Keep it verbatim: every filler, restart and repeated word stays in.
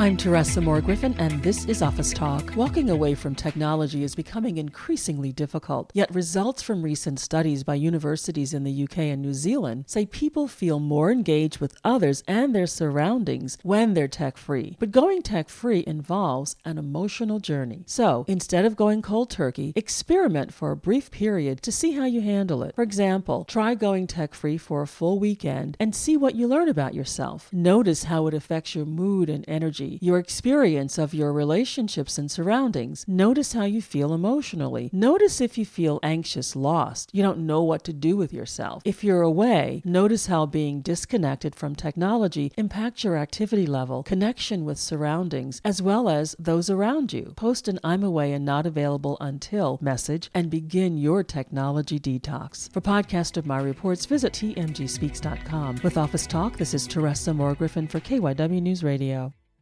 I'm Teresa Moore Griffin, and this is Office Talk. Walking away from technology is becoming increasingly difficult, yet results from recent studies by universities in the U K and New Zealand say people feel more engaged with others and their surroundings when they're tech-free. But going tech-free involves an emotional journey. So, instead of going cold turkey, experiment for a brief period to see how you handle it. For example, try going tech-free for a full weekend and see what you learn about yourself. Notice how it affects your mood and energy, your experience of your relationships and surroundings. Notice how you feel emotionally. Notice if you feel anxious, lost. You don't know what to do with yourself. If you're away, notice how being disconnected from technology impacts your activity level, connection with surroundings, as well as those around you. Post an I'm away and not available until message and begin your technology detox. For podcast of my reports, visit t m g speaks dot com. With Office Talk, this is Teresa Moore Griffin for K Y W News Radio.